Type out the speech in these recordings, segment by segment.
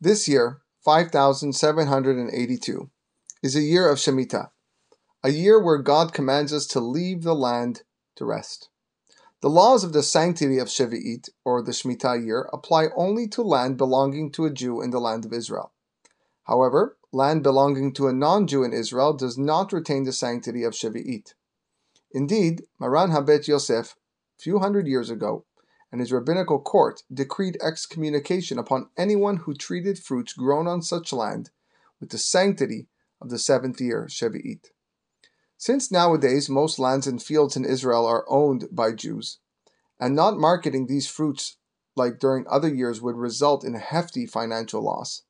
This year, 5,782, is a year of Shemitah, a year where God commands us to leave the land to rest. The laws of the sanctity of Shevi'it, or the Shemitah year, apply only to land belonging to a Jew in the land of Israel. However, land belonging to a non-Jew in Israel does not retain the sanctity of Shevi'it. Indeed, Maran HaBet Yosef, a few hundred years ago, and his rabbinical court decreed excommunication upon anyone who treated fruits grown on such land with the sanctity of the seventh year, Shevi'it. Since nowadays most lands and fields in Israel are owned by Jews, and not marketing these fruits like during other years would result in a hefty financial loss,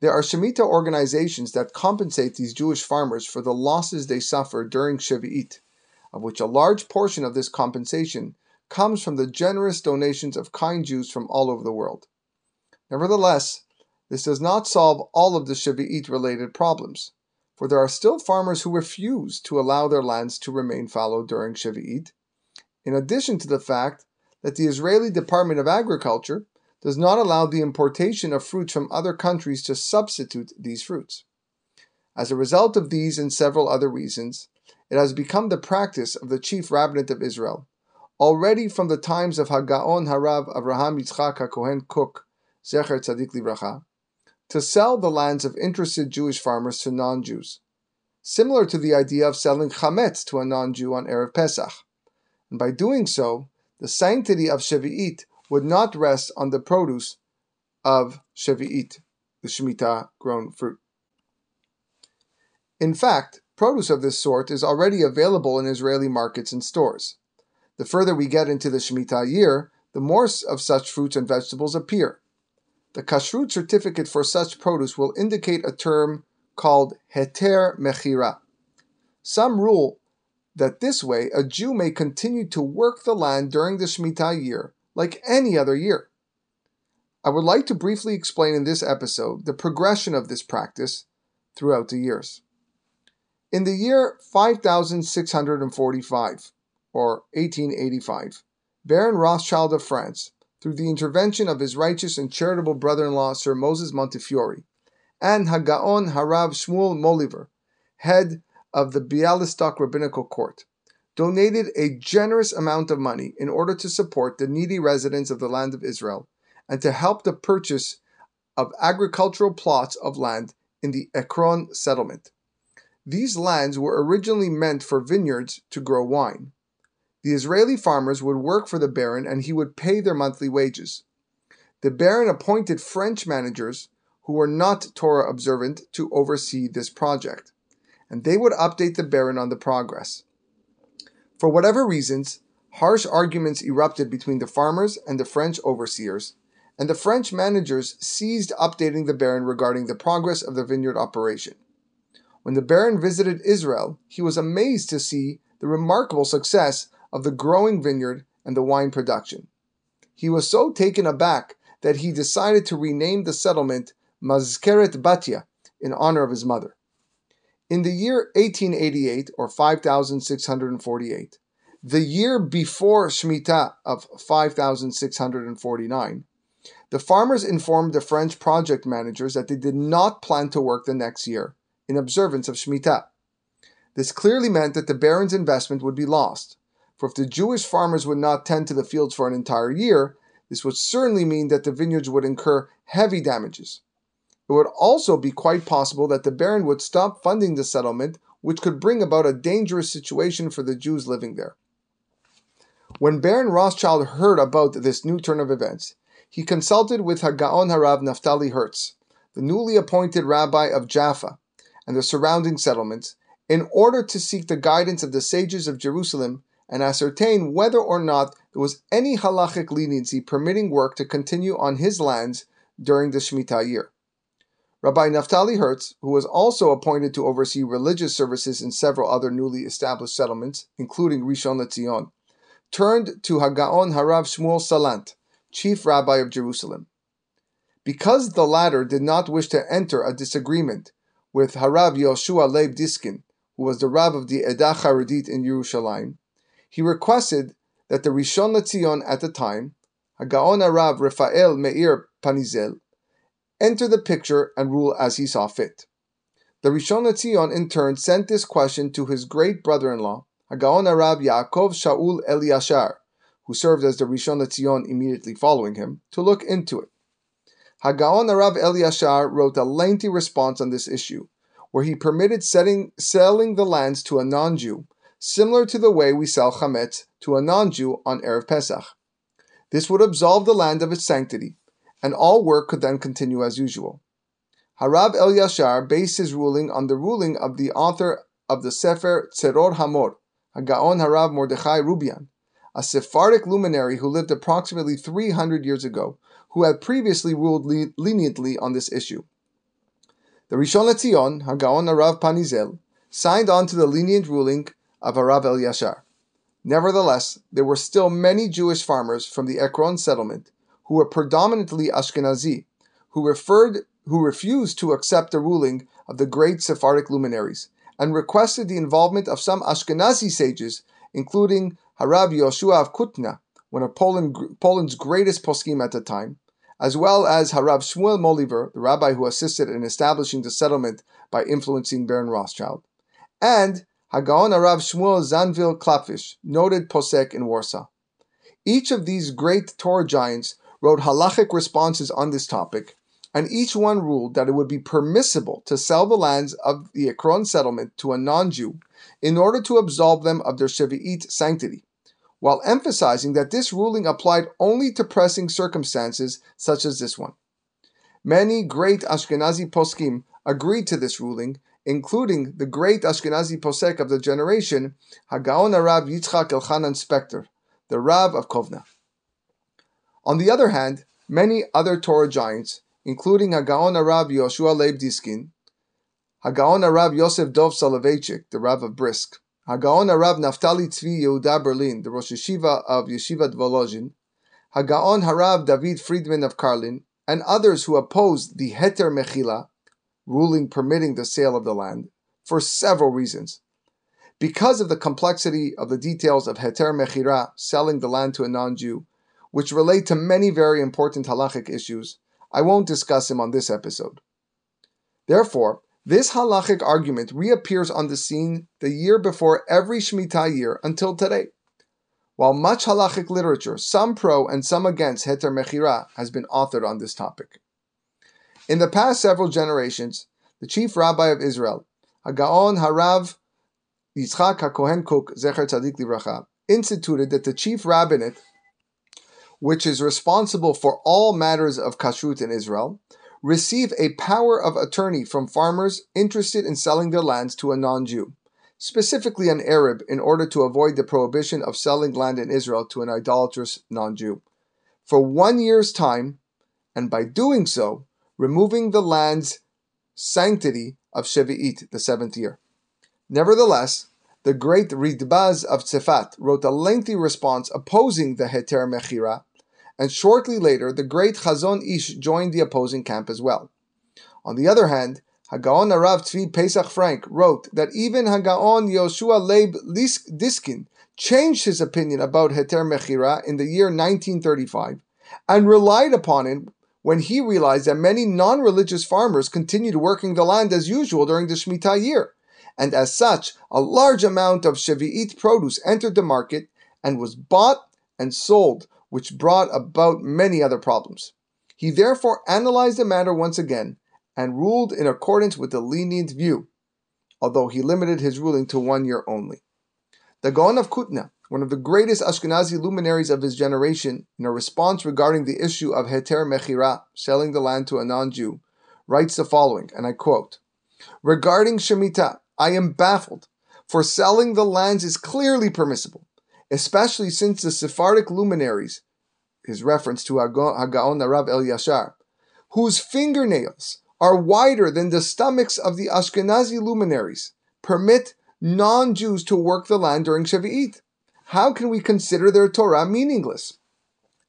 there are Shemitah organizations that compensate these Jewish farmers for the losses they suffer during Shevi'it, of which a large portion of this compensation comes from the generous donations of kind Jews from all over the world. Nevertheless, this does not solve all of the Shevi'it-related problems, for there are still farmers who refuse to allow their lands to remain fallow during Shevi'it, in addition to the fact that the Israeli Department of Agriculture does not allow the importation of fruits from other countries to substitute these fruits. As a result of these and several other reasons, it has become the practice of the chief rabbinate of Israel, already from the times of Hagaon Harav Avraham Yitzchak HaKohen Kuk, Zecher Tzadik Livracha, to sell the lands of interested Jewish farmers to non-Jews, similar to the idea of selling chametz to a non-Jew on Erev Pesach. And by doing so, the sanctity of Shevi'it would not rest on the produce of Shevi'it, the Shemitah-grown fruit. In fact, produce of this sort is already available in Israeli markets and stores. The further we get into the Shemitah year, the more of such fruits and vegetables appear. The kashrut certificate for such produce will indicate a term called Heter Mechira. Some rule that this way a Jew may continue to work the land during the Shemitah year like any other year. I would like to briefly explain in this episode the progression of this practice throughout the years. In the year 5,645, or 1885, Baron Rothschild of France, through the intervention of his righteous and charitable brother-in-law Sir Moses Montefiore, and Hagaon Harav Shmuel Moliver, head of the Bialystok Rabbinical Court, donated a generous amount of money in order to support the needy residents of the land of Israel and to help the purchase of agricultural plots of land in the Ekron settlement. These lands were originally meant for vineyards to grow wine. The Israeli farmers would work for the Baron and he would pay their monthly wages. The Baron appointed French managers who were not Torah observant to oversee this project, and they would update the Baron on the progress. For whatever reasons, harsh arguments erupted between the farmers and the French overseers, and the French managers ceased updating the Baron regarding the progress of the vineyard operation. When the Baron visited Israel, he was amazed to see the remarkable success of the growing vineyard and the wine production. He was so taken aback that he decided to rename the settlement Mazkeret Batya in honor of his mother. In the year 1888, or 5,648, the year before Shemitah of 5,649, the farmers informed the French project managers that they did not plan to work the next year in observance of Shemitah. This clearly meant that the Baron's investment would be lost, for if the Jewish farmers would not tend to the fields for an entire year, this would certainly mean that the vineyards would incur heavy damages. It would also be quite possible that the Baron would stop funding the settlement, which could bring about a dangerous situation for the Jews living there. When Baron Rothschild heard about this new turn of events, he consulted with Hagaon Harav Naftali Hertz, the newly appointed rabbi of Jaffa and the surrounding settlements, in order to seek the guidance of the sages of Jerusalem and ascertain whether or not there was any halachic leniency permitting work to continue on his lands during the Shemitah year. Rabbi Naftali Hertz, who was also appointed to oversee religious services in several other newly established settlements, including Rishon LeZion, turned to Hagaon Harav Shmuel Salant, chief rabbi of Jerusalem. Because the latter did not wish to enter a disagreement with Harav Yoshua Leib Diskin, who was the Rav of the Edah Haredit in Yerushalayim, he requested that the Rishon LeZion at the time, Hagaon Arav Rafael Meir Panizel, enter the picture and rule as he saw fit. The Rishon LeZion in turn sent this question to his great brother-in-law, Hagaon Arab Yaakov Shaul Elyashar, who served as the Rishon LeZion immediately following him, to look into it. Hagaon Arav Elyashar wrote a lengthy response on this issue, where he permitted selling the lands to a non-Jew, similar to the way we sell chametz to a non-Jew on Erev Pesach. This would absolve the land of its sanctity, and all work could then continue as usual. Harav Elyashar based his ruling on the ruling of the author of the Sefer Tzeror Hamor, Hagaon Harav Mordechai Rubian, a Sephardic luminary who lived approximately 300 years ago, who had previously ruled leniently on this issue. The Rishon LeZion, Hagaon Harav Panizel, signed on to the lenient ruling of Harav Elyashar. Nevertheless, there were still many Jewish farmers from the Ekron settlement, who were predominantly Ashkenazi, who refused to accept the ruling of the great Sephardic luminaries, and requested the involvement of some Ashkenazi sages, including Harav Yoshua of Kutna, one of Poland's greatest poskim at the time, as well as Harav Shmuel Moliver, the rabbi who assisted in establishing the settlement by influencing Baron Rothschild, and Hagaon Arav Shmuel Zanvil Klapfish, noted posek in Warsaw. Each of these great Torah giants wrote halachic responses on this topic, and each one ruled that it would be permissible to sell the lands of the Ekron settlement to a non-Jew in order to absolve them of their Shevi'it sanctity, while emphasizing that this ruling applied only to pressing circumstances such as this one. Many great Ashkenazi poskim agreed to this ruling, including the great Ashkenazi posek of the generation, Hagaon Arav Yitzchak Elchanan Specter, the Rav of Kovna. On the other hand, many other Torah giants, including Hagaon Arav Yoshua Leib Diskin, Hagaon Arav Yosef Dov Soloveitchik, the Rav of Brisk, Hagaon Arav Naftali Tzvi Yehuda Berlin, the Rosh Yeshiva of Yeshiva Dvolozhin, Hagaon Harav David Friedman of Karlin, and others who opposed the Heter Mechira, ruling permitting the sale of the land, for several reasons. Because of the complexity of the details of Heter Mechira, selling the land to a non-Jew, which relate to many very important halachic issues, I won't discuss them on this episode. Therefore, this halachic argument reappears on the scene the year before every Shemitah year until today. While much halachic literature, some pro and some against Heter Mechira, has been authored on this topic. In the past several generations, the chief rabbi of Israel, Hagaon Harav Yitzchak HaKohen Kuk, Zecher Tzadik Livracha, instituted that the chief rabbinate, which is responsible for all matters of kashrut in Israel, receive a power of attorney from farmers interested in selling their lands to a non-Jew, specifically an Arab, in order to avoid the prohibition of selling land in Israel to an idolatrous non-Jew, for 1 year's time, and by doing so, removing the land's sanctity of Shevi'it, the seventh year. Nevertheless, the great Ridbaz of Tzefat wrote a lengthy response opposing the Heter Mechira, and shortly later the great Chazon Ish joined the opposing camp as well. On the other hand, Hagaon Arav Tzvi Pesach Frank wrote that even Hagaon Yoshua Leib Diskin changed his opinion about Heter Mechira in the year 1935 and relied upon it when he realized that many non-religious farmers continued working the land as usual during the Shemitah year, and as such, a large amount of Shevi'it produce entered the market and was bought and sold, which brought about many other problems. He therefore analyzed the matter once again and ruled in accordance with the lenient view, although he limited his ruling to 1 year only. The Gaon of Kutna, one of the greatest Ashkenazi luminaries of his generation, in a response regarding the issue of Heter Mechira, selling the land to a non-Jew, writes the following, and I quote, "Regarding Shemitah, I am baffled, for selling the lands is clearly permissible, especially since the Sephardic luminaries," his reference to Hagaon Arav Elyashar, "whose fingernails are wider than the stomachs of the Ashkenazi luminaries, permit non-Jews to work the land during Shevi'it. How can we consider their Torah meaningless?"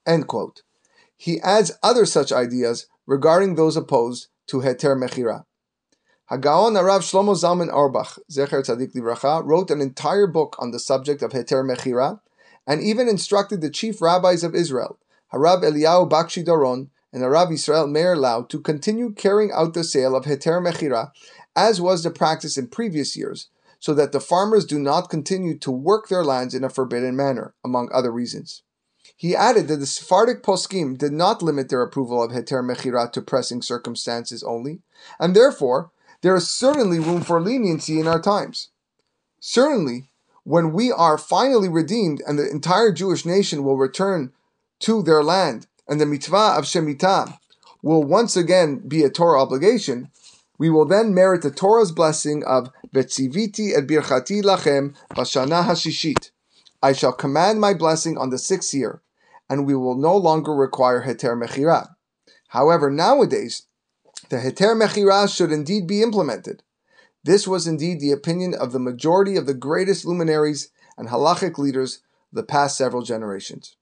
End quote. He adds other such ideas regarding those opposed to Heter Mechira. Hagaon Arav Shlomo Zalman Arbach, Zecher Tzadik Livracha, wrote an entire book on the subject of Heter Mechira, and even instructed the chief rabbis of Israel, Harav Eliyahu Bakshi Doron, and HaRav Israel Meir Lau to continue carrying out the sale of Heter Mechira, as was the practice in previous years, so that the farmers do not continue to work their lands in a forbidden manner, among other reasons. He added that the Sephardic poskim did not limit their approval of Heter Mechira to pressing circumstances only, and therefore, there is certainly room for leniency in our times. Certainly, when we are finally redeemed and the entire Jewish nation will return to their land, and the mitzvah of Shemitah will once again be a Torah obligation, we will then merit the Torah's blessing of Betziviti et birchati lachem b'shana hashishit. I shall command my blessing on the 6th year, and we will no longer require Heter Mechira. However, nowadays, the Heter Mechira should indeed be implemented. This was indeed the opinion of the majority of the greatest luminaries and halachic leaders of the past several generations.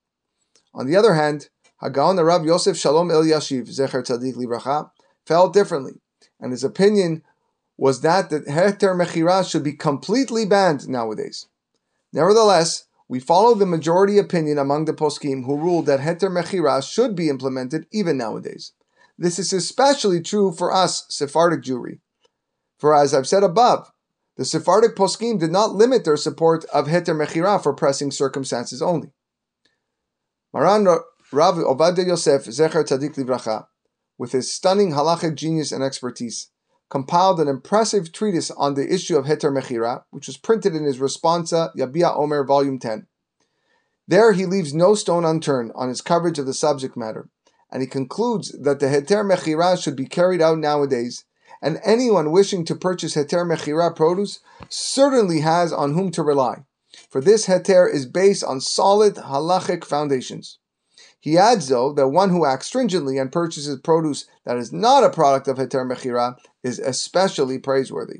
On the other hand, Hagaon Arav Yosef Shalom Elyashiv, Zecher Tzadik Livracha, felt differently, and his opinion was that the Heter Mechira should be completely banned nowadays. Nevertheless, we follow the majority opinion among the poskim who ruled that Heter Mechira should be implemented even nowadays. This is especially true for us Sephardic Jewry. For as I've said above, the Sephardic poskim did not limit their support of Heter Mechira for pressing circumstances only. Maran Rav Ovadia Yosef, Zecher Tzadik Livracha, with his stunning halachic genius and expertise, compiled an impressive treatise on the issue of Heter Mechira, which was printed in his responsa, Yabia Omer, Volume 10. There he leaves no stone unturned on his coverage of the subject matter, and he concludes that the Heter Mechira should be carried out nowadays, and anyone wishing to purchase Heter Mechira produce certainly has on whom to rely, for this Heter is based on solid halachic foundations. He adds, though, that one who acts stringently and purchases produce that is not a product of Heter Mechira is especially praiseworthy.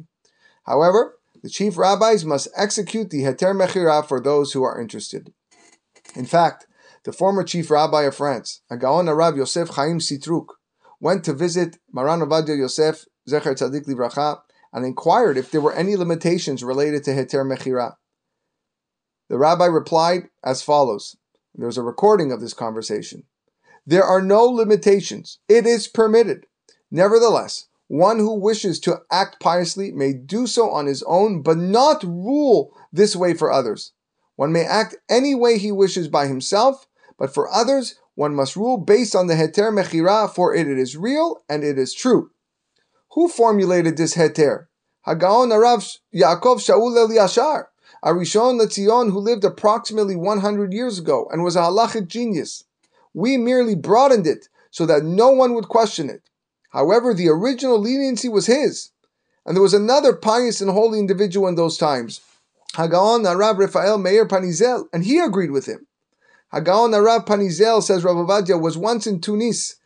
However, the chief rabbis must execute the Heter Mechira for those who are interested. In fact, the former chief rabbi of France, Hagaon Arav Yosef Chaim Sitruk, went to visit Maran Ovadia Yosef, Zecher Tzadik Livracha, and inquired if there were any limitations related to Heter Mechira. The rabbi replied as follows. There's a recording of this conversation. There are no limitations. It is permitted. Nevertheless, one who wishes to act piously may do so on his own, but not rule this way for others. One may act any way he wishes by himself, but for others, one must rule based on the Heter Mechira, for it is real and it is true. Who formulated this Heter? Hagaon Arav Yaakov Shaul Elyashar, a Rishon LeZion who lived approximately 100 years ago and was a halachic genius. We merely broadened it so that no one would question it. However, the original leniency was his. And there was another pious and holy individual in those times, Hagaon Arab Rafael Meir Panizel, and he agreed with him. Hagaon Arab Panizel, says Rav Ovadia, was once in Tunis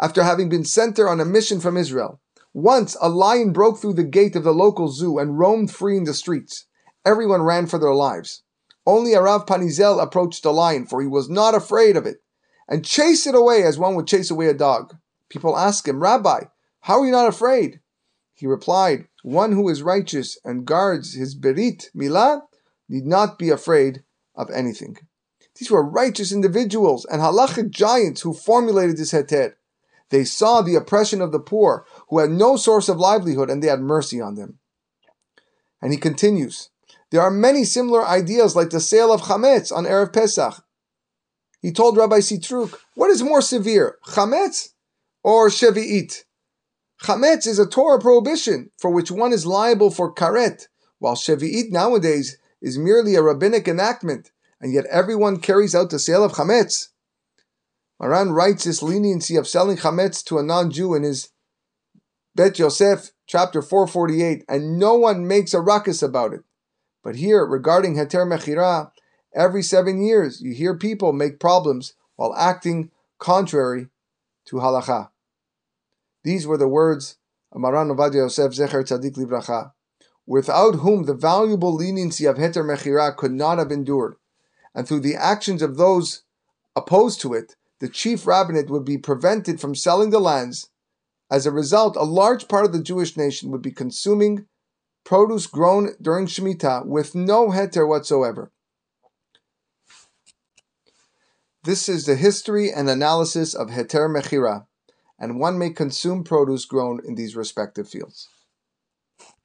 after having been sent there on a mission from Israel. Once a lion broke through the gate of the local zoo and roamed free in the streets. Everyone ran for their lives. Only Arav Panizel approached the lion, for he was not afraid of it, and chased it away as one would chase away a dog. People asked him, Rabbi, how are you not afraid? He replied, one who is righteous and guards his berit milah need not be afraid of anything. These were righteous individuals and halachic giants who formulated this heter. They saw the oppression of the poor, who had no source of livelihood, and they had mercy on them. And he continues, there are many similar ideas like the sale of chametz on Erev Pesach. He told Rabbi Sitruk, what is more severe, chametz or Shevi'it? Chametz is a Torah prohibition for which one is liable for karet, while Shevi'it nowadays is merely a rabbinic enactment, and yet everyone carries out the sale of chametz. Maran writes this leniency of selling chametz to a non-Jew in his Bet Yosef, chapter 448, and no one makes a ruckus about it. But here, regarding Heter Mechira, every 7 years you hear people make problems while acting contrary to halacha. These were the words of Maran Ovadia Yosef, Zecher Tzadik Livracha, without whom the valuable leniency of Heter Mechira could not have endured, and through the actions of those opposed to it, the chief rabbinate would be prevented from selling the lands. As a result, a large part of the Jewish nation would be consuming produce grown during Shemitah with no heter whatsoever. This is the history and analysis of Heter Mechira. and one may consume produce grown in these respective fields.